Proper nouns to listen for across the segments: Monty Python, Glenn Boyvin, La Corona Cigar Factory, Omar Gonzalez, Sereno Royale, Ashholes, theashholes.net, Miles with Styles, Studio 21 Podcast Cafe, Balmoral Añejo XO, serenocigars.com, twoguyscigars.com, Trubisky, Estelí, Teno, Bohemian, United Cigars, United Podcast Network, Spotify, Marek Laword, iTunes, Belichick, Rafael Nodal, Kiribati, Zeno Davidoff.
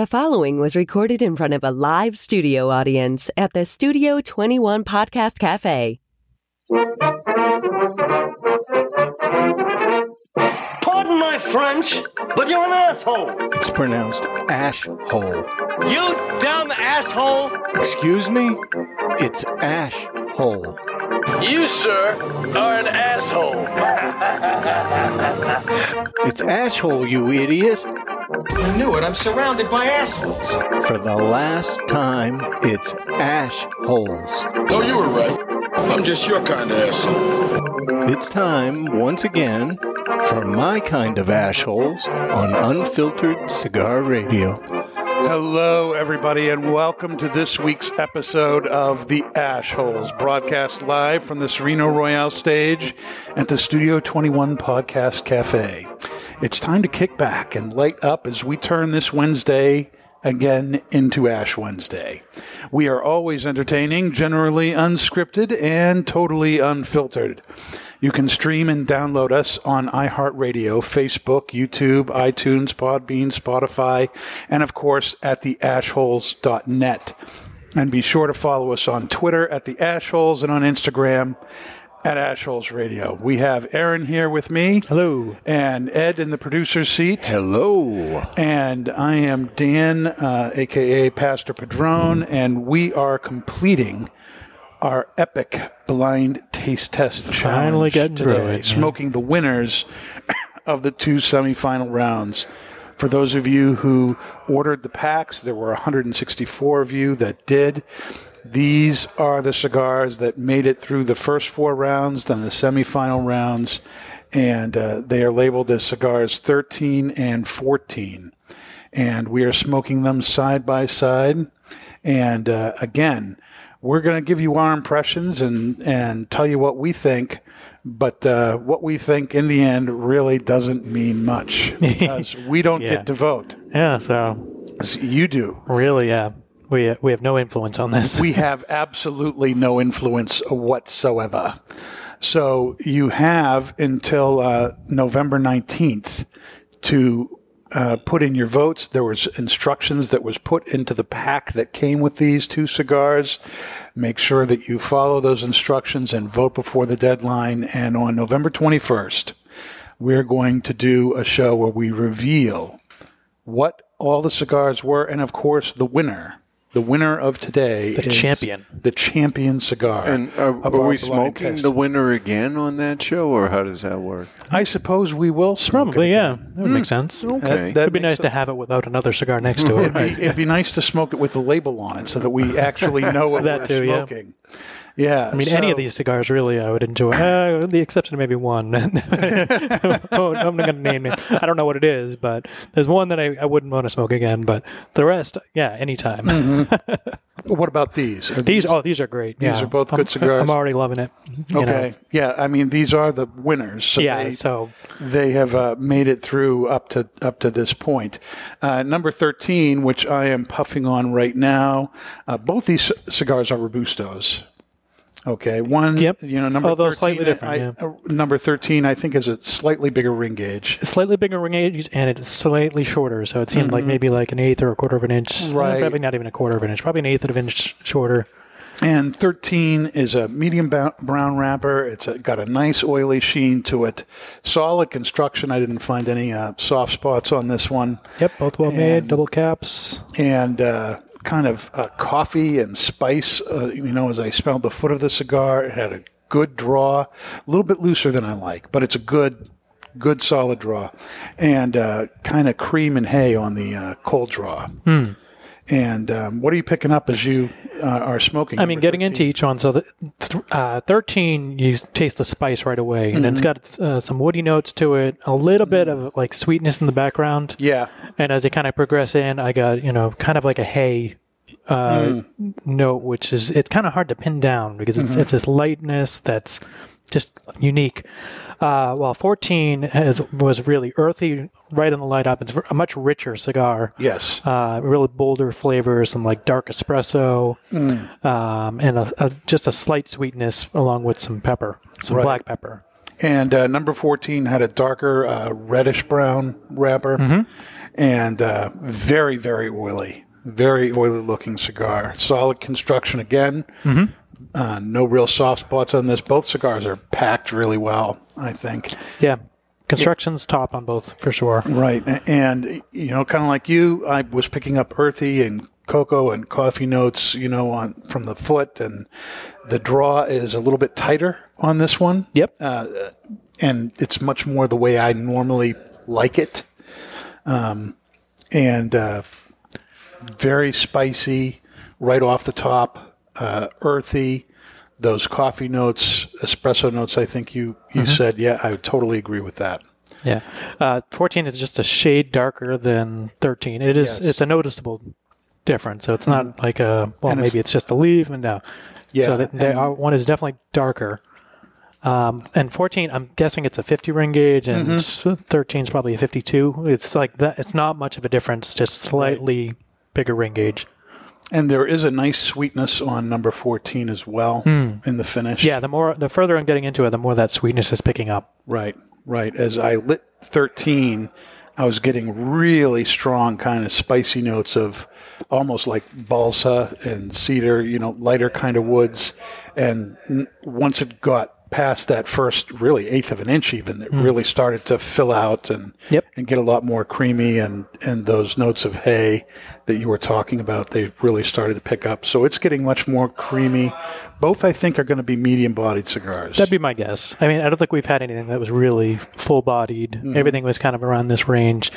The following was recorded in front of a live studio audience at the Studio 21 Podcast Cafe. Pardon my French, but you're an asshole. It's pronounced ash-hole. You dumb asshole. Excuse me? It's ash-hole. You, sir, are an asshole. It's ash-hole, you idiot. I knew it. I'm surrounded by assholes. For the last time, it's ash-holes. No, you were right. I'm just your kind of asshole. It's time, once again, for my kind of ash-holes on Unfiltered Cigar Radio. Hello, everybody, and welcome to this week's episode of The Ashholes, broadcast live from the Sereno Royale stage at the Studio 21 Podcast Cafe. It's time to kick back and light up as we turn this Wednesday again into Ash Wednesday. We are always entertaining, generally unscripted, and totally unfiltered. You can stream and download us on iHeartRadio, Facebook, YouTube, iTunes, Podbean, Spotify, and of course at theashholes.net. And be sure to follow us on Twitter at theashholes and on Instagram at Ashholes Radio. We have Aaron here with me. Hello. And Ed in the producer's seat. Hello. And I am Dan, a.k.a. Pastor Padron, and we are completing our epic blind taste test challenge. Finally getting through it. Yeah. Smoking the winners of the two semifinal rounds. For those of you who ordered the packs, there were 164 of you that did. These are the cigars that made it through the first four rounds, then the semifinal rounds, and they are labeled as cigars 13 and 14. And we are smoking them side by side. And again, we're going to give you our impressions and tell you what we think. But what we think in the end really doesn't mean much because we don't get to vote. Yeah, so. You do. Really, yeah. We have no influence on this. We have absolutely no influence whatsoever. So you have until November 19th to put in your votes. There was instructions that was put into the pack that came with these two cigars. Make sure that you follow those instructions and vote before the deadline. And on November 21st, we're going to do a show where we reveal what all the cigars were, and of course the winner. The winner of today is champion. The champion cigar. And are we smoking the winner again on that show, or how does that work? I suppose we will smoke it again. Probably, yeah. That would make sense. Okay. That would be nice to have it without another cigar next to it. It'd be nice to smoke it with the label on it so that we actually know what we're smoking. Yeah. Yeah, I mean, any of these cigars, really, I would enjoy. The exception of maybe one. Oh, I'm not going to name it. I don't know what it is, but there's one that I wouldn't want to smoke again. But the rest, yeah, anytime. Mm-hmm. What about these? These are great. These are both good cigars. I'm already loving it. Okay. Know. Yeah, I mean, these are the winners. So they have made it through up to this point. Number 13, which I am puffing on right now. Both these cigars are Robustos. Okay, one, number 13, slightly different, number 13, I think, is a slightly bigger ring gauge. And it's slightly shorter, so it seemed like maybe like an eighth or a quarter of an inch. Right. Probably not even a quarter of an inch, probably an eighth of an inch shorter. And 13 is a medium brown wrapper. It's got a nice oily sheen to it. Solid construction. I didn't find any soft spots on this one. Yep, both well-made, double caps. And kind of coffee and spice, as I smelled the foot of the cigar. It had a good draw, a little bit looser than I like, but it's a good solid draw. And kind of cream and hay on the cold draw. Mm. And what are you picking up as you are smoking? I mean, getting 13? Into each one. So 13, you taste the spice right away. And it's got some woody notes to it, a little bit of like sweetness in the background. Yeah. And as I kind of progress in, I got, kind of like a hay note, which is, it's kind of hard to pin down because it's this lightness that's just unique. Well, 14 was really earthy, right on the light up. It's a much richer cigar. Yes. Really bolder flavors, some like dark espresso, and just a slight sweetness along with some pepper, black pepper. And number 14 had a darker reddish brown wrapper. Mm-hmm. and very, very oily. Very oily-looking cigar. Solid construction again. Mm-hmm. No real soft spots on this. Both cigars are packed really well, I think. Yeah. Construction's top on both, for sure. Right. And, you know, kind of like you, I was picking up earthy and cocoa and coffee notes, you know, on from the foot. And the draw is a little bit tighter on this one. Yep. And it's much more the way I normally like it. Very spicy, right off the top, earthy, those coffee notes, espresso notes, I think you mm-hmm. said. Yeah, I totally agree with that. Yeah. 14 is just a shade darker than 13. It is. Yes. It's a noticeable difference. So it's not like a, well, maybe it's just the leaf. And no. Yeah. So one is definitely darker. And 14, I'm guessing it's a 50 ring gauge, and 13 is probably a 52. It's like that. It's not much of a difference, just slightly bigger ring gauge. And there is a nice sweetness on number 14 as well in the finish. Yeah, the further I'm getting into it, the more that sweetness is picking up. Right. As I lit 13, I was getting really strong kind of spicy notes of almost like balsa and cedar, you know, lighter kind of woods. And once it got past that first really eighth of an inch even, it really started to fill out and get a lot more creamy, and those notes of hay that you were talking about, they really started to pick up. So it's getting much more creamy. Both, I think, are going to be medium-bodied cigars. That'd be my guess. I mean, I don't think we've had anything that was really full-bodied. Mm-hmm. Everything was kind of around this range.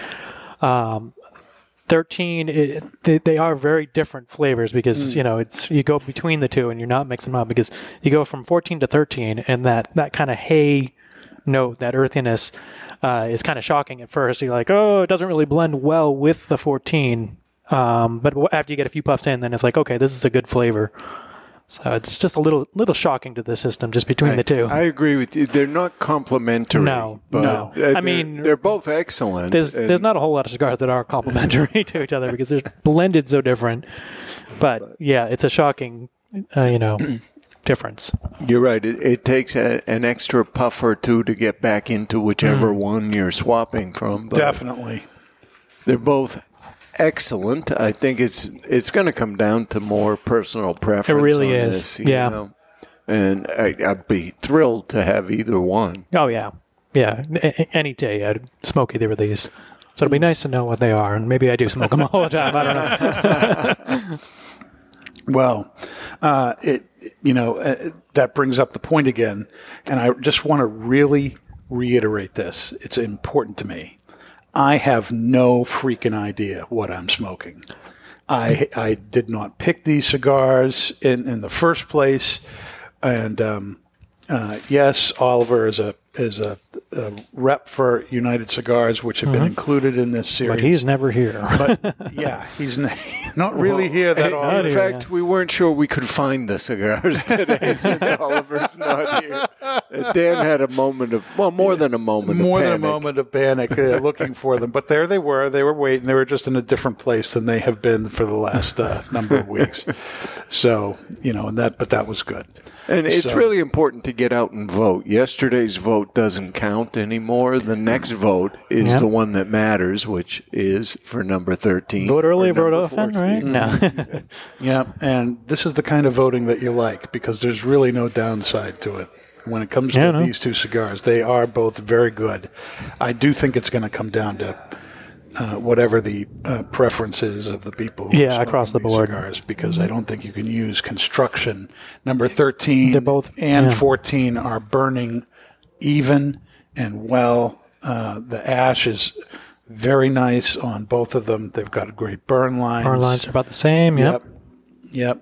13, they are very different flavors because, you know, it's you go between the two and you're not mixing them up, because you go from 14 to 13 and that kind of hay note, that earthiness is kind of shocking at first. You're like, oh, it doesn't really blend well with the 14. But after you get a few puffs in, then it's like, okay, this is a good flavor. So it's just a little shocking to the system, just between the two. I agree with you. They're not complementary. No. I mean, they're both excellent. There's not a whole lot of cigars that are complementary to each other because they're blended so different. But yeah, it's a shocking, difference. You're right. It takes an extra puff or two to get back into whichever one you're swapping from. But definitely. They're both excellent. I think it's going to come down to more personal preference. It really is, know? And I'd be thrilled to have either one. Oh yeah. Any day I'd smoke either of these. So it'll be nice to know what they are, and maybe I do smoke them all the time. I don't know. Well, that brings up the point again, and I just want to really reiterate this. It's important to me. I have no freaking idea what I'm smoking. I did not pick these cigars in the first place, and yes, Oliver is a rep for United Cigars, which have been included in this series. But he's never here. But yeah, he's not really here that often. In fact, we weren't sure we could find the cigars today since Oliver's not here. Dan had a moment of, well, more than a moment of panic looking for them. But there they were. They were waiting. They were just in a different place than they have been for the last number of weeks. So, you know, but that was good. And it's really important to get out and vote. Yesterday's vote doesn't count anymore. The next vote is the one that matters, which is for number 13. Vote early, vote often, right? No. Yeah, and this is the kind of voting that you like, because there's really no downside to it when it comes to these two cigars. They are both very good. I do think it's going to come down to whatever the preferences of the people who smoke across the board cigars, because I don't think you can use construction. Number 13 and 14 are burning even and well. The ash is very nice on both of them. They've got a great burn lines. Burn lines are about the same. Yep. Yeah,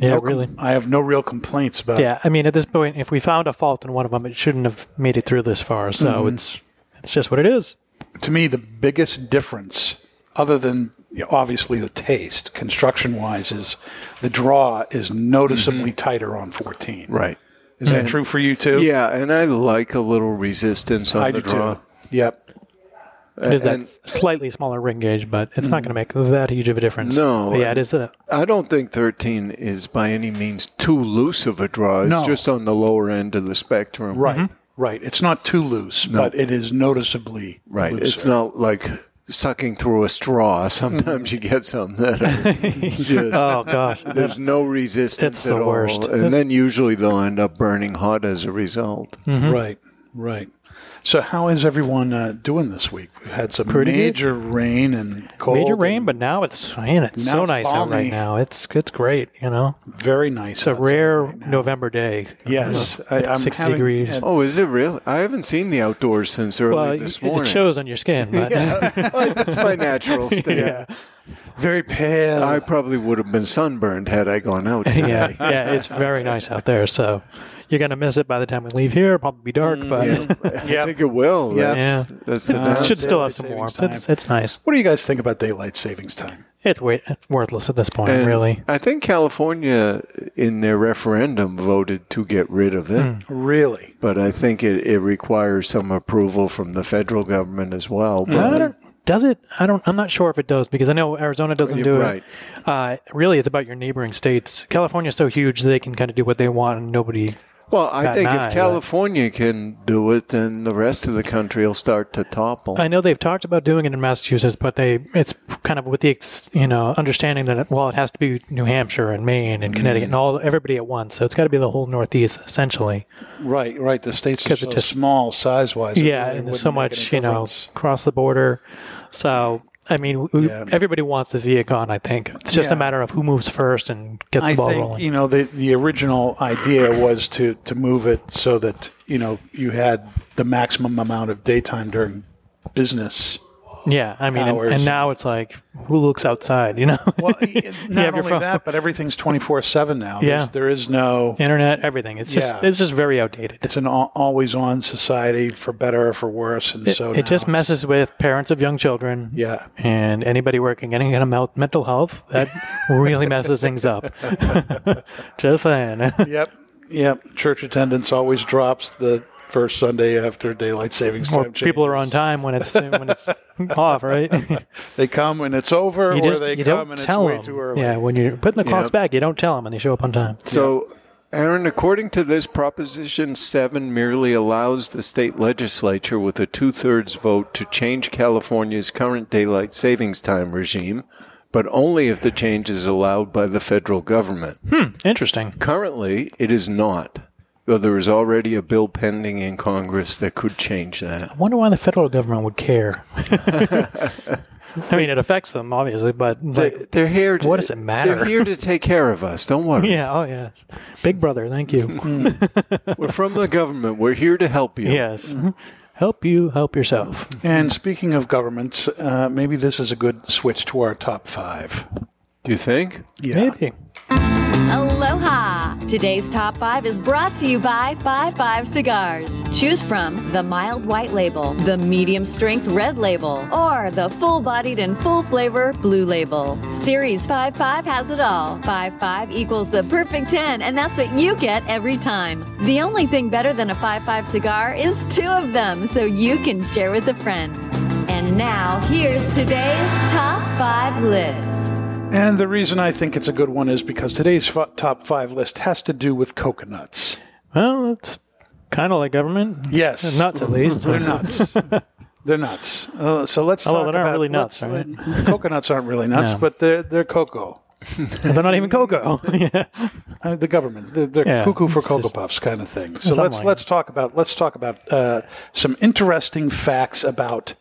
really. I have no real complaints about it. Yeah, I mean, at this point, if we found a fault in one of them, it shouldn't have made it through this far. So it's just what it is. To me, the biggest difference, other than obviously the taste, construction-wise, is the draw is noticeably tighter on 14. Right. Is that true for you, too? Yeah, and I like a little resistance on the draw. Too. Yep. It is that slightly smaller ring gauge, but it's not going to make that huge of a difference. No. But yeah, it is. I don't think 13 is by any means too loose of a draw. It's just on the lower end of the spectrum. Right. It's not too loose, but it is noticeably looser. It's not like sucking through a straw. Sometimes you get some that are just, oh gosh, there's no resistance at all. It's the worst. And then usually they'll end up burning hot as a result. Mm-hmm. Right, right. So how is everyone doing this week? We've had some major rain and cold. Major rain, but now it's, man, it's so nice out right now. It's great, you know. Very nice. It's a rare November day. Yes. I'm 60 degrees. Oh, is it really? I haven't seen the outdoors since early this morning. Well, it shows on your skin. But that's my natural state. Yeah. Very pale. I probably would have been sunburned had I gone out today. Yeah, it's very nice out there, so... You're going to miss it by the time we leave here. It'll probably be dark, but... Yeah. I think it will. That's the time. It should still have some warmth. It's nice. What do you guys think about daylight savings time? It's worthless at this point, and really. I think California, in their referendum, voted to get rid of it. Mm. Really? But I think it requires some approval from the federal government as well. Does it? I'm not sure if it does, because I know Arizona doesn't do it. Really, it's about your neighboring states. California is so huge that they can kind of do what they want, and nobody... Well, I think if California can do it, then the rest of the country will start to topple. I know they've talked about doing it in Massachusetts, but it's kind of with the understanding that it has to be New Hampshire and Maine and Connecticut and everybody at once. So it's got to be the whole Northeast essentially. Right. The states are so small size wise. Yeah, and there's so much across the border. So. I mean, everybody wants to see it gone, I think. It's just a matter of who moves first and gets the ball rolling. I think, the original idea was to move it so that, you had the maximum amount of daytime during business. Yeah, I mean, and now it's like, who looks outside, Well, not only that, but everything's 24/7 now. Yeah. There is no... Internet, everything. It's just very outdated. It's an always-on society, for better or for worse, and it just messes with parents of young children. Yeah. And anybody working any kind of mental health, that really messes things up. Just saying. Yep. Church attendance always drops the... first Sunday after daylight savings time. Or people are on time when it's off, right? They come when it's over, or they come and it's way too early. Yeah, when you're putting the clocks back, you don't tell them, and they show up on time. So, Aaron, according to this, Proposition 7 merely allows the state legislature with a 2/3 vote to change California's current daylight savings time regime, but only if the change is allowed by the federal government. Interesting. Currently, it is not. Though there is already a bill pending in Congress that could change that. I wonder why the federal government would care. I mean, it affects them, obviously, but they're here. What does it matter? They're here to take care of us. Don't worry. Yeah. Oh, yes. Big brother, thank you. We're from the government. We're here to help you. Yes. Mm-hmm. Help you help yourself. And speaking of governments, maybe this is a good switch to our top 5. Do you think? Yeah. Maybe. Aloha! Today's Top 5 is brought to you by 5 Cigars. Choose from the mild white label, the medium strength red label, or the full-bodied and full-flavor blue label. Series 5.5 has it all. 5.5 equals the perfect 10, and that's what you get every time. The only thing better than a 5.5 cigar is 2 of them, so you can share with a friend. And now, here's today's Top 5 list. And the reason I think it's a good one is because today's top 5 list has to do with coconuts. Well, it's kind of like government. Yes. Nuts, at least. They're nuts. They're nuts. So let's talk about... Really nuts, right? Coconuts aren't really nuts, but they're cocoa. They're not even cocoa. The government. They're cuckoo for Cocoa Puffs kind of thing. So let's talk about some interesting facts about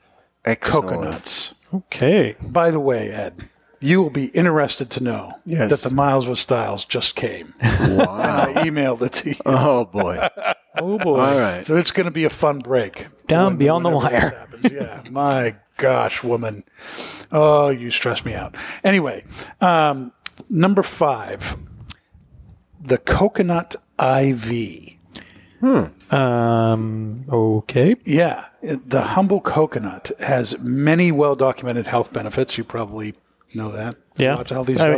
coconuts. Okay. By the way, Ed... You will be interested to know that the Miles with Styles just came. Wow. I emailed it to you. Oh, boy. All right. So it's going to be a fun break. Down beyond the wire. Yeah. My gosh, woman. Oh, you stress me out. Anyway, number 5, the coconut IV. Okay. Yeah. The humble coconut has many well-documented health benefits. You probably... know that. Yeah.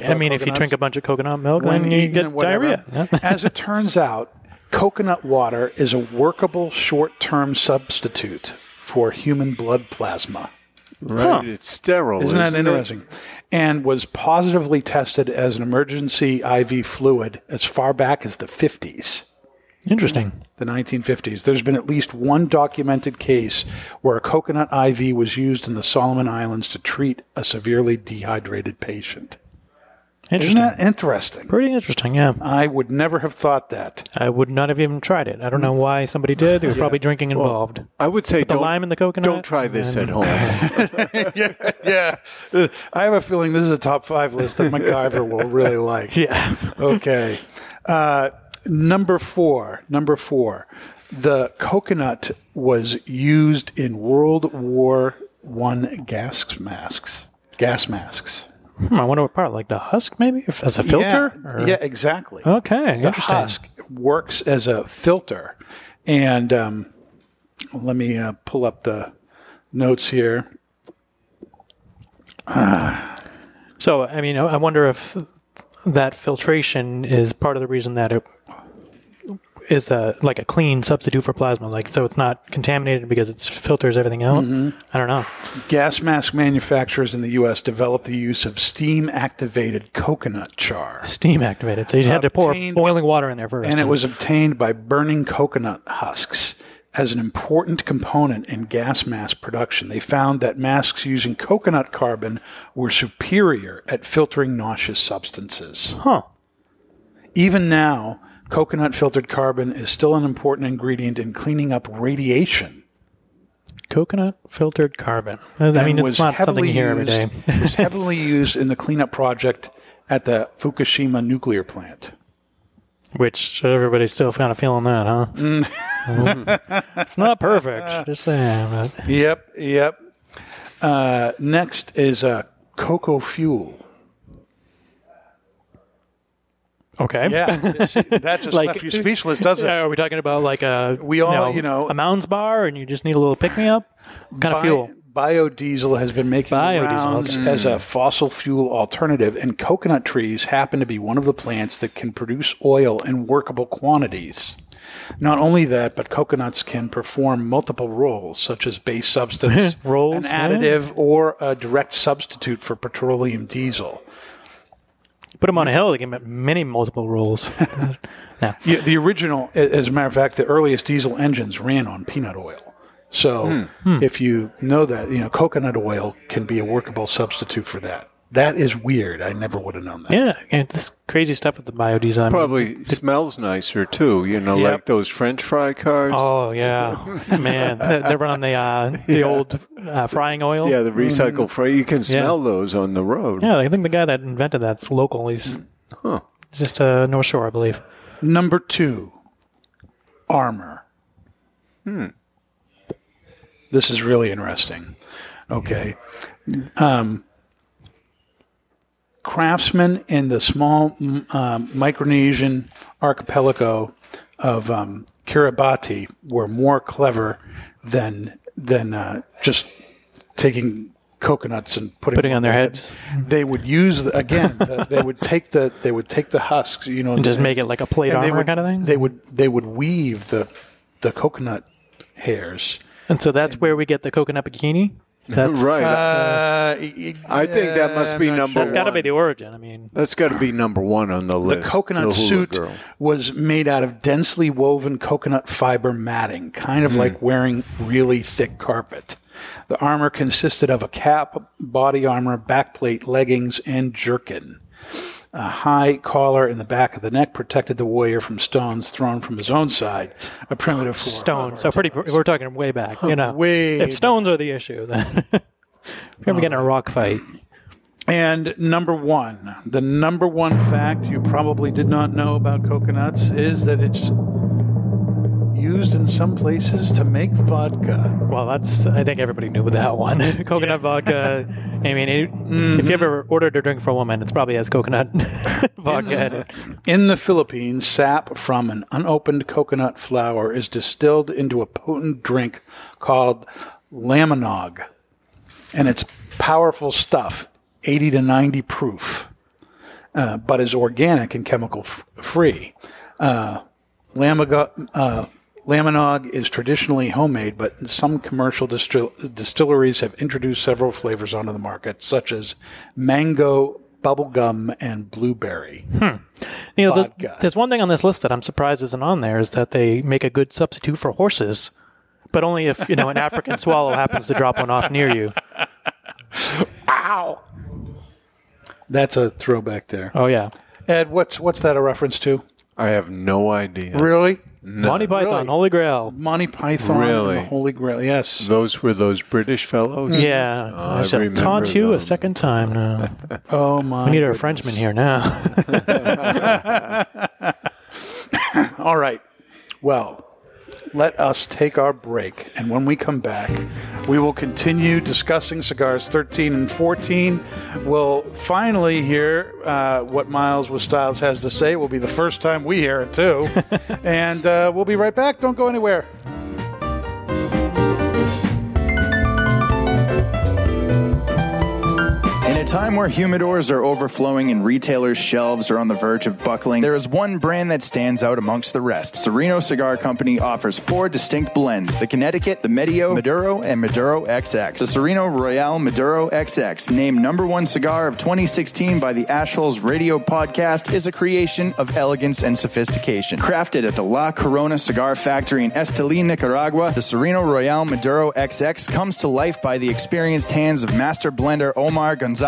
I mean, if you drink a bunch of coconut milk, then you get diarrhea. Yeah. As it turns out, coconut water is a workable short-term substitute for human blood plasma. Right. Huh. It's sterile. Isn't that interesting? And was positively tested as an emergency IV fluid as far back as the 50s. Interesting. The 1950s. There's been at least one documented case where a coconut IV was used in the Solomon Islands to treat a severely dehydrated patient. Interesting. Isn't that interesting? Pretty interesting, yeah. I would never have thought that. I would not have even tried it. I don't know why somebody did. They were probably drinking involved. I would say the lime and the coconut. Don't try this at home. Yeah. I have a feeling this is a top 5 list that MacGyver will really like. Yeah. Okay. Number four. The coconut was used in World War I gas masks. I wonder what part, like the husk maybe, as a filter? Yeah, exactly. Okay, the interesting. The husk works as a filter. And let me pull up the notes here. So, I mean, I wonder if that filtration is part of the reason that it is like a clean substitute for plasma. Like, so it's not contaminated because it filters everything out? Mm-hmm. I don't know. Gas mask manufacturers in the U.S. developed the use of steam-activated coconut char. Steam-activated. So you had to pour boiling water in there first. And it was obtained by burning coconut husks as an important component in gas mask production. They found that masks using coconut carbon were superior at filtering nauseous substances. Huh. Even now, coconut filtered carbon is still an important ingredient in cleaning up radiation. Coconut filtered carbon. I mean, it's not something you hear every day. It was heavily used in the cleanup project at the Fukushima nuclear plant. Which everybody's still kind of feeling that, huh? It's not perfect. Just saying. But. Yep. Next is cocoa fuel. Okay. Yeah, that just like, left you speechless, doesn't it? Are we talking about like a Mounds bar and you just need a little pick-me-up? What kind of fuel? Biodiesel has been making rounds as a fossil fuel alternative, and coconut trees happen to be one of the plants that can produce oil in workable quantities. Not only that, but coconuts can perform multiple roles, such as base substance, an additive, or a direct substitute for petroleum diesel. Put them on a hill, they give many multiple roles. No. Yeah, the original, as a matter of fact, the earliest diesel engines ran on peanut oil. So if you know that, coconut oil can be a workable substitute for that. That is weird. I never would have known that. Yeah, and this crazy stuff with the biodiesel. Probably smells nicer, too, like those French fry cars. Oh, yeah. Man, they're on the old frying oil. Yeah, the recycled fry. You can smell those on the road. Yeah, I think the guy that invented that's local. He's just North Shore, I believe. Number 2, armor. This is really interesting. Okay. Craftsmen in the small Micronesian archipelago of Kiribati were more clever than just taking coconuts and putting on their heads. They would take the husks, and just make it like a plate armor kind of thing. They would weave the coconut hairs, and so that's where we get the coconut bikini. That's, right. I think that must be number 1. That's got to be the origin. I mean, that's got to be number 1 on the list. The coconut suit was made out of densely woven coconut fiber matting, kind of like wearing really thick carpet. The armor consisted of a cap, body armor, backplate, leggings, and jerkin. A high collar in the back of the neck protected the warrior from stones thrown from his own side. A primitive form. Stones. So we're talking way back. If stones are the issue, then we're getting a rock fight. And the number 1 fact you probably did not know about coconuts is that it's used in some places to make vodka. Well, I think everybody knew that one. Coconut vodka. I mean, if you ever ordered a drink for a woman, it's probably has coconut vodka in it. In the Philippines, sap from an unopened coconut flower is distilled into a potent drink called Lambanog, and it's powerful stuff, 80 to 90 proof, but is organic and chemical free. Lambanog is traditionally homemade, but some commercial distilleries have introduced several flavors onto the market, such as mango bubblegum and blueberry. You know, there's one thing on this list that I'm surprised isn't on there, is that they make a good substitute for horses, but only if, you know, an African swallow happens to drop one off near you. Wow. That's a throwback there. Oh, yeah. Ed, what's that a reference to? I have no idea. Really? No. Monty Python, really? Holy Grail. Monty Python, really? And the Holy Grail, yes. Those were those British fellows? Yeah. Oh, I shall taunt you a second time now. Oh, my. We need our Frenchman here now. All right. Well, let us take our break, and when we come back, we will continue discussing cigars 13 and 14. We'll finally hear what Miles with Styles has to say. It will be the first time we hear it, too. And we'll be right back. Don't go anywhere. In a time where humidors are overflowing and retailers' shelves are on the verge of buckling, there is one brand that stands out amongst the rest. Sereno Cigar Company offers four distinct blends: the Connecticut, the Medio, Maduro, and Maduro XX. The Sereno Royale Maduro XX, named number one cigar of 2016 by the Ash Holes Radio podcast, is a creation of elegance and sophistication. Crafted at the La Corona Cigar Factory in Estelí, Nicaragua, the Sereno Royale Maduro XX comes to life by the experienced hands of master blender Omar Gonzalez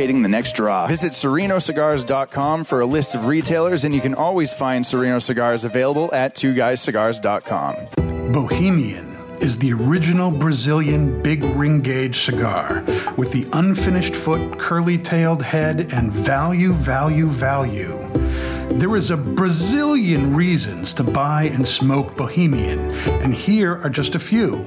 the next draw. Visit serenocigars.com for a list of retailers, and you can always find Sereno Cigars available at twoguyscigars.com. Bohemian is the original Brazilian big ring gauge cigar with the unfinished foot, curly-tailed head, and value, value, value. There is a Brazilian reasons to buy and smoke Bohemian, and here are just a few.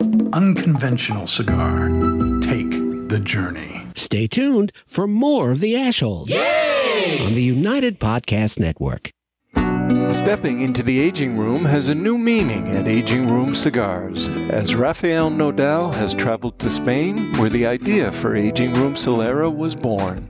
unconventional cigar. Take the journey. Stay tuned for more of The Ash Holes. Yay! On the United Podcast Network. Stepping into the aging room has a new meaning at Aging Room Cigars, as Rafael Nodal has traveled to Spain, where the idea for Aging Room Solera was born.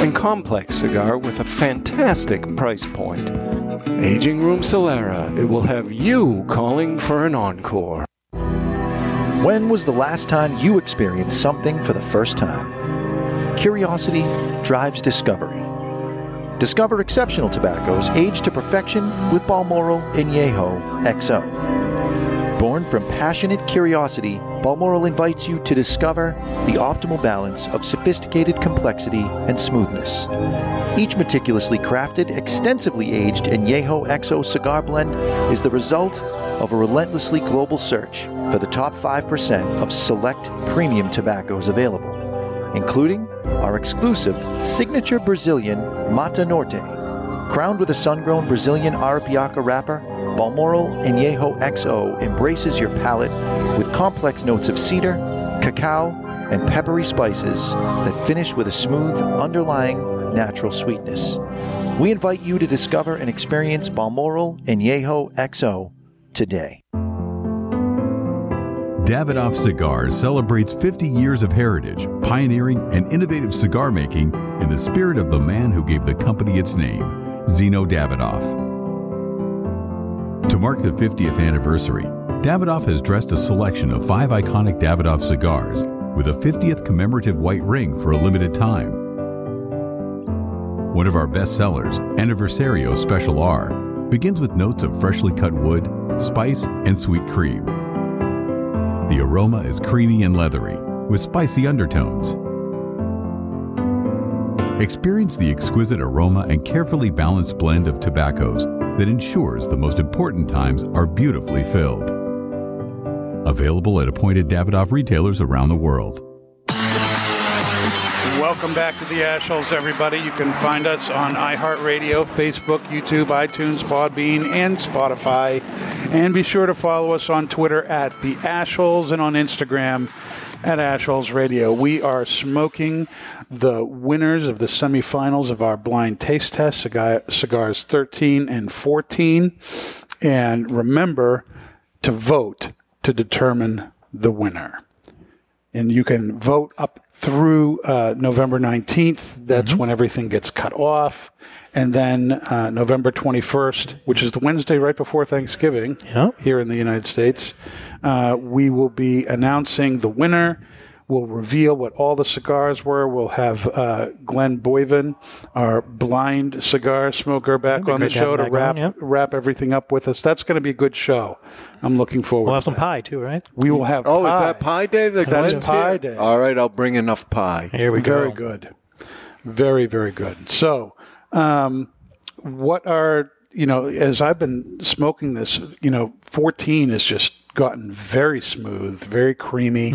and complex cigar with a fantastic price point. Aging Room Solera, it will have you calling for an encore. When was the last time you experienced something for the first time? Curiosity drives discovery. Discover exceptional tobaccos aged to perfection with Balmoral Añejo XO. Born from passionate curiosity, Balmoral invites you to discover the optimal balance of sophisticated complexity and smoothness. Each meticulously crafted, extensively aged Añejo XO cigar blend is the result of a relentlessly global search for the top 5% of select premium tobaccos available, including our exclusive signature Brazilian Mata Norte. Crowned with a sun-grown Brazilian Arapiaca wrapper, Balmoral Añejo XO embraces your palate with complex notes of cedar, cacao, and peppery spices that finish with a smooth, underlying natural sweetness. We invite you to discover and experience Balmoral Añejo XO today. Davidoff Cigars celebrates 50 years of heritage, pioneering and innovative cigar making in the spirit of the man who gave the company its name. Zeno Davidoff. To mark the 50th anniversary, Davidoff has dressed a selection of 5 iconic Davidoff cigars with a 50th commemorative white ring for a limited time. One of our best sellers, Anniversario Special R, begins with notes of freshly cut wood, spice, and sweet cream. The aroma is creamy and leathery, with spicy undertones. Experience the exquisite aroma and carefully balanced blend of tobaccos that ensures the most important times are beautifully filled. Available at appointed Davidoff retailers around the world. Welcome back to The Ash Holes, everybody. You can find us on iHeartRadio, Facebook, YouTube, iTunes, Podbean, and Spotify. And be sure to follow us on Twitter at The Ash Holes and on Instagram at Ash Holes Radio. We are smoking the winners of the semifinals of our blind taste test, cigars 13 and 14. And remember to vote to determine the winner. And you can vote up through November 19th. That's when everything gets cut off. And then November 21st, which is the Wednesday right before Thanksgiving here in the United States, we will be announcing the winner. We'll reveal what all the cigars were. We'll have Glenn Boyvin, our blind cigar smoker, back on the show to wrap everything up with us. That's going to be a good show. I'm looking forward to it. We'll have some pie, too, right? We will have pie. Oh, is that pie day? That's pie day. All right, I'll bring enough pie. Here we go. Very good. Very, very good. So what are, as I've been smoking this, 14 is just gotten very smooth, very creamy.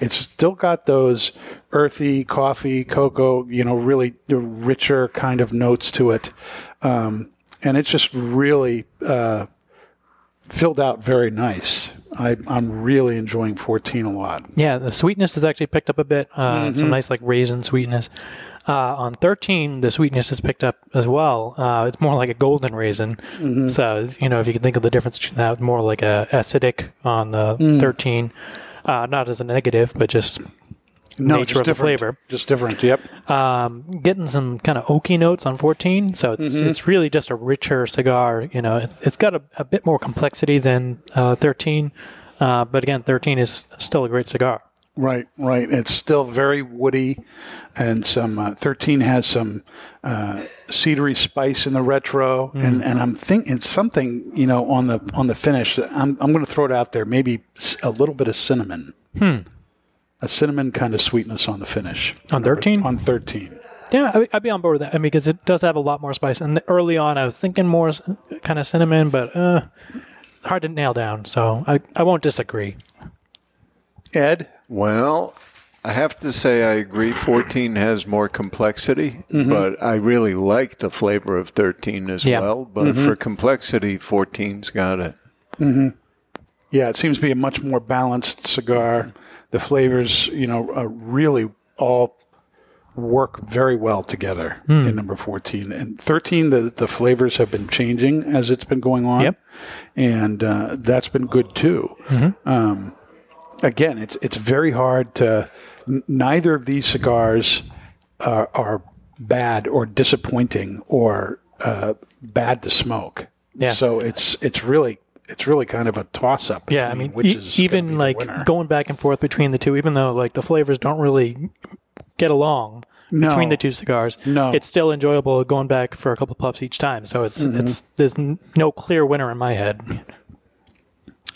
It's still got those earthy coffee, cocoa, really richer kind of notes to it. And it's just really filled out very nice. I'm really enjoying 14 a lot. Yeah, the sweetness has actually picked up a bit. Some nice raisin sweetness. On 13, the sweetness has picked up as well. It's more like a golden raisin. So, if you can think of the difference between that, more like a acidic on the 13. Not as a negative, but just nature of the flavor. Just different, yep. Getting some kind of oaky notes on 14. So it's really just a richer cigar. It's got a bit more complexity than 13. But again, 13 is still a great cigar. Right. It's still very woody, and some 13 has some cedary spice in the retro, and I'm thinking something, on the finish. That I'm going to throw it out there. Maybe a little bit of cinnamon, a cinnamon kind of sweetness on the finish on 13. On 13, yeah, I'd be on board with that. Because it does have a lot more spice. And early on, I was thinking more kind of cinnamon, but hard to nail down. So I won't disagree. Ed? Well, I have to say I agree. 14 has more complexity, but I really like the flavor of 13 as well. But for complexity, 14's got it. Yeah, it seems to be a much more balanced cigar. The flavors, really all work very well together in number 14. And 13, the flavors have been changing as it's been going on. And that's been good, too. Again, it's very hard to. Neither of these cigars are bad or disappointing or bad to smoke. Yeah. So it's really kind of a toss up. Yeah, which is even going back and forth between the two, even though the flavors don't really get along between the two cigars. No, it's still enjoyable going back for a couple puffs each time. So there's no clear winner in my head.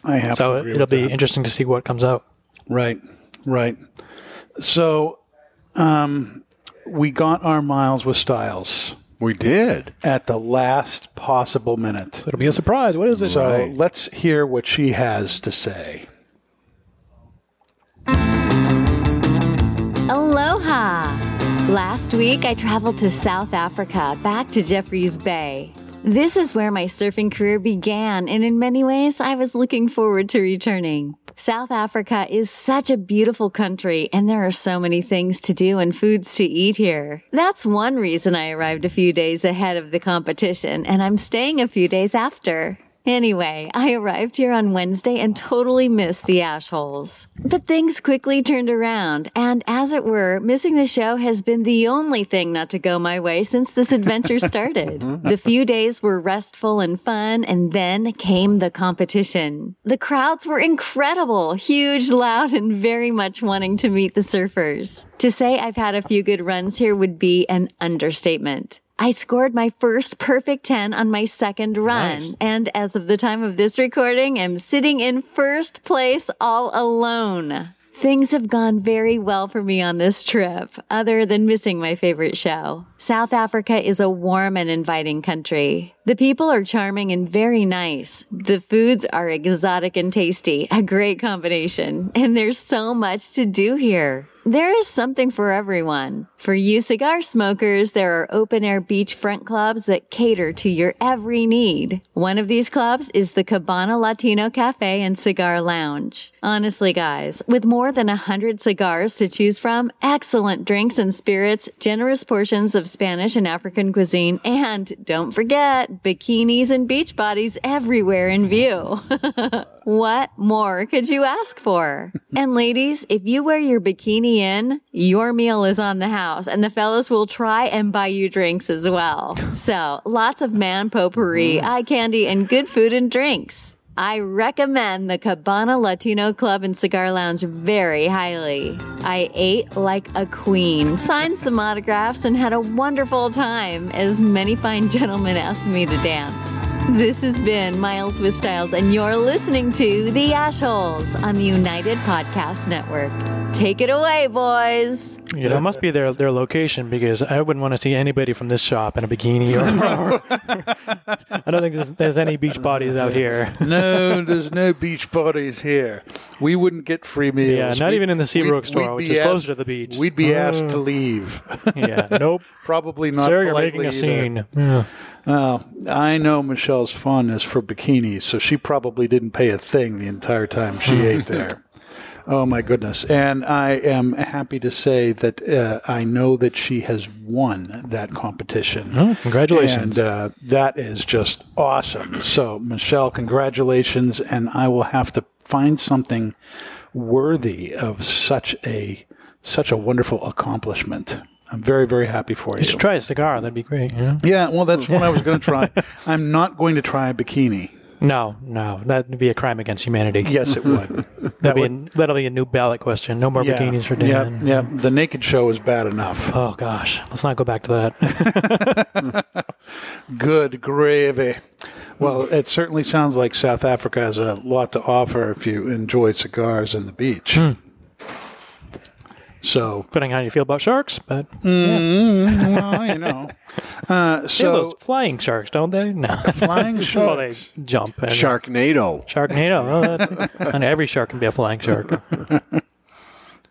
I have to agree with that. So it'll be interesting to see what comes out. Right. So we got our Miles with Styles. We did. At the last possible minute. So it'll be a surprise. What is it? So let's hear what she has to say. Aloha. Last week, I traveled to South Africa, back to Jeffreys Bay. This is where my surfing career began, and in many ways, I was looking forward to returning. South Africa is such a beautiful country, and there are so many things to do and foods to eat here. That's one reason I arrived a few days ahead of the competition, and I'm staying a few days after. Anyway, I arrived here on Wednesday and totally missed the ash holes. But things quickly turned around, and as it were, missing the show has been the only thing not to go my way since this adventure started. The few days were restful and fun, and then came the competition. The crowds were incredible, huge, loud, and very much wanting to meet the surfers. To say I've had a few good runs here would be an understatement. I scored my first perfect 10 on my second run. Nice. And as of the time of this recording, I'm sitting in first place all alone. Things have gone very well for me on this trip, other than missing my favorite show. South Africa is a warm and inviting country. The people are charming and very nice. The foods are exotic and tasty, a great combination. And there's so much to do here. There is something for everyone. For you cigar smokers, there are open-air beachfront clubs that cater to your every need. One of these clubs is the Cabana Latino Cafe and Cigar Lounge. Honestly, guys, with more than 100 cigars to choose from, excellent drinks and spirits, generous portions of Spanish and African cuisine, and don't forget, bikinis and beach bodies everywhere in view. What more could you ask for? And ladies, if you wear your bikini in, your meal is on the house, and the fellas will try and buy you drinks as well. So, lots of man potpourri, eye candy, and good food and drinks. I recommend the Cabana Latino Club and Cigar Lounge very highly. I ate like a queen, signed some autographs, and had a wonderful time as many fine gentlemen asked me to dance. This has been Miles with Styles, and you're listening to The Ash Holes on the United Podcast Network. Take it away, boys. You know, it must be their location, because I wouldn't want to see anybody from this shop in a bikini. I don't think there's any beach parties out here. No, there's no beach parties here. We wouldn't get free meals. Yeah, not even in the Seabrook store, which is closer to the beach. We'd be asked to leave. Yeah, nope. Probably not. Sir, you're making a scene. Yeah. Well, I know Michelle's fondness for bikinis, so she probably didn't pay a thing the entire time she ate there. Oh, my goodness. And I am happy to say that I know that she has won that competition. Oh, congratulations. And that is just awesome. So, Michelle, congratulations. And I will have to find something worthy of such a wonderful accomplishment. I'm very, very happy for you. You should try a cigar. That'd be great. Yeah, well, that's what I was going to try. I'm not going to try a bikini. No. That would be a crime against humanity. Yes, it would. That'll be a new ballot question. No more bikinis for Dan. Yeah, the naked show is bad enough. Oh, gosh. Let's not go back to that. Good gravy. Well, it certainly sounds like South Africa has a lot to offer if you enjoy cigars and the beach. Mm. So, depending on how you feel about sharks, but well, you know, so those flying sharks, don't they? No, flying sharks. Well, they jump. And Sharknado. Well, and every shark can be a flying shark.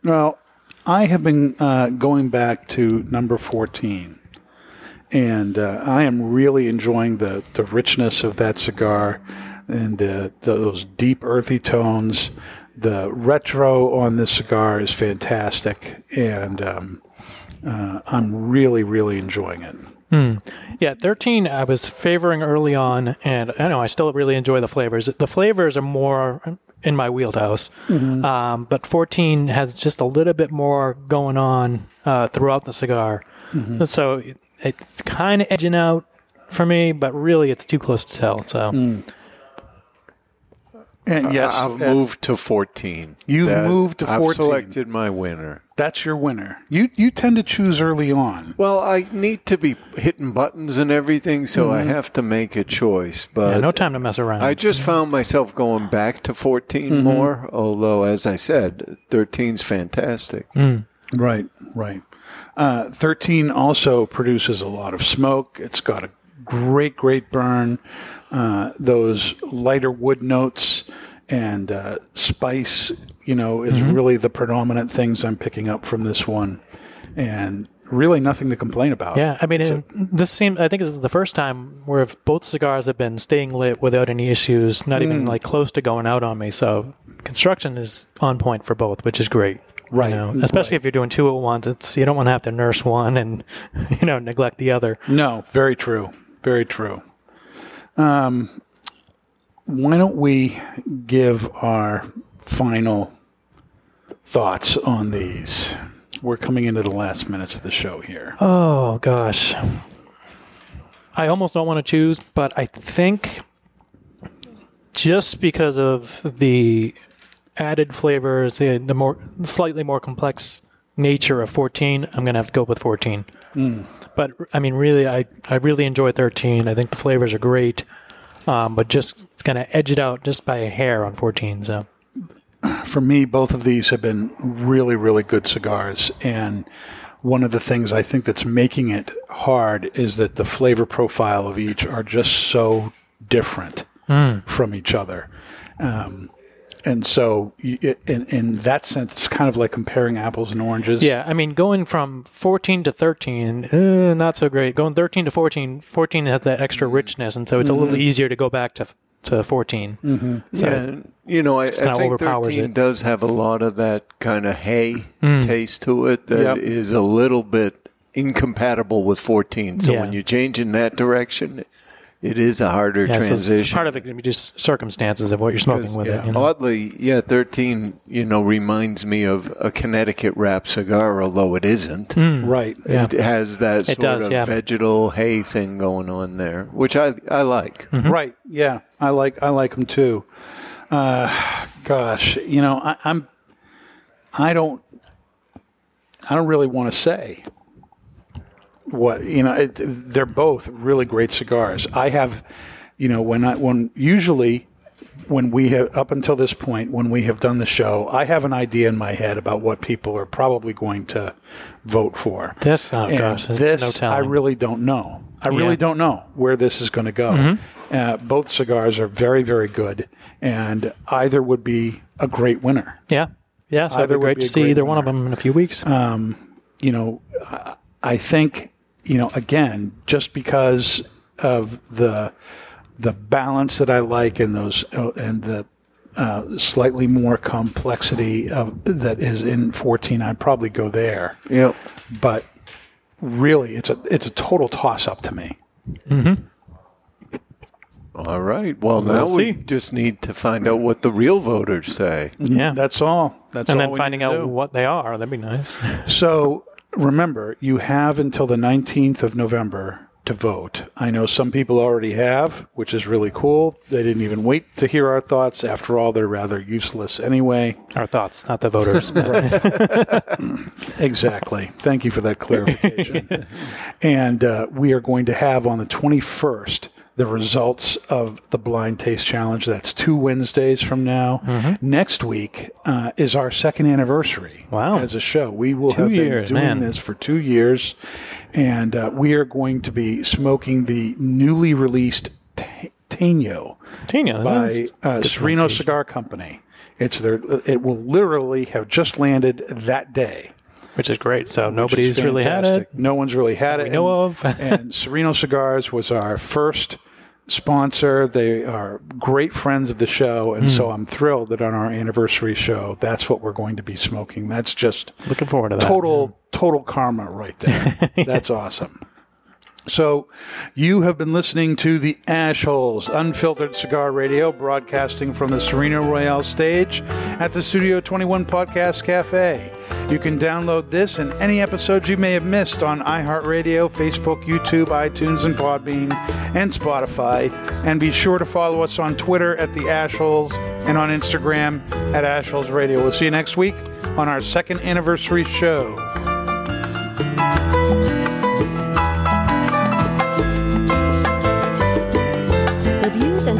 Well, I have been going back to number 14, and I am really enjoying the richness of that cigar and those deep earthy tones. The retro on this cigar is fantastic, and I'm really, really enjoying it. Mm. Yeah, 13 I was favoring early on, and I know I still really enjoy the flavors. The flavors are more in my wheelhouse, but 14 has just a little bit more going on throughout the cigar. Mm-hmm. So it's kind of edging out for me, but really it's too close to tell, so... Mm. And yes, I've moved to 14. Moved to 14. I've selected my winner. That's your winner. You tend to choose early on. Well, I need to be hitting buttons and everything, so I have to make a choice. But no time to mess around. I just found myself going back to 14 more, although, as I said, 13's fantastic. Mm. Right. 13 also produces a lot of smoke. It's got a great burn. Those lighter wood notes and spice, is really the predominant things I'm picking up from this one, and really nothing to complain about. Yeah, I mean, I think this is the first time where both cigars have been staying lit without any issues, not even like close to going out on me. So construction is on point for both, which is great. Right. Especially if you're doing two at once, you don't want to have to nurse one and neglect the other. No, very true. why don't we give our final thoughts on these? We're coming into the last minutes of the show here. Oh, gosh. I almost don't want to choose, but I think just because of the added flavors, the more slightly more complex nature of 14, I'm going to have to go with 14. Mm. But, I mean, really, I really enjoy 13. I think the flavors are great, but just it's going to edge it out just by a hair on 14. So, for me, both of these have been really, really good cigars, and one of the things I think that's making it hard is that the flavor profile of each are just so different from each other. And so in that sense, it's kind of like comparing apples and oranges. Yeah, I mean, going from 14 to 13, not so great. Going 13 to 14, 14 has that extra richness, and so it's a little easier to go back to 14. Mm-hmm. So I think 13 does have a lot of that kind of hay taste to it that is a little bit incompatible with 14. So when you change in that direction, it is a harder transition. So part of it can be just circumstances of what you're smoking with it. You know? Oddly, 13, reminds me of a Connecticut wrap cigar, although it isn't. Mm. Right. Yeah. It has that sort of vegetal hay thing going on there, which I like. Mm-hmm. Right. Yeah. I like them too. Gosh, I don't really want to say. They're both really great cigars. I have, when we have, up until this point, when we have done the show, I have an idea in my head about what people are probably going to vote for. I really don't know. I really don't know where this is going to go. Mm-hmm. Both cigars are very, very good, and either would be a great winner. Yeah. Yeah. So it'd be great to see either one of them in a few weeks. I think, again, just because of the balance that I like in those and the slightly more complexity that is in 14, I'd probably go there. Yep. But really, it's a total toss-up to me. Mm-hmm. All right. Well, now we just need to find out what the real voters say. Yeah. That's all. And then finding out what they are. That'd be nice. So... Remember, you have until the 19th of November to vote. I know some people already have, which is really cool. They didn't even wait to hear our thoughts. After all, they're rather useless anyway. Our thoughts, not the voters. Exactly. Thank you for that clarification. And we are going to have on the 21st the results of the Blind Taste Challenge. That's 2 Wednesdays from now. Mm-hmm. Next week is our second anniversary as a show. We will have been doing this for 2 years, and we are going to be smoking the newly released Teno by Sereno Cigar Company. It will literally have just landed that day. Which is great. So nobody's really had it. No one's really had it. We know of. And Sereno Cigars was our first sponsor. They are great friends of the show, and so I'm thrilled that on our anniversary show, that's what we're going to be smoking. That's just looking forward to that. Total karma right there. That's awesome. So you have been listening to The Ash Holes, Unfiltered Cigar Radio, broadcasting from the Sereno Royale stage at the Studio 21 Podcast Cafe. You can download this and any episodes you may have missed on iHeartRadio, Facebook, YouTube, iTunes, and Podbean, and Spotify. And be sure to follow us on Twitter at The Ash Holes and on Instagram at Ash Holes Radio. We'll see you next week on our second anniversary show.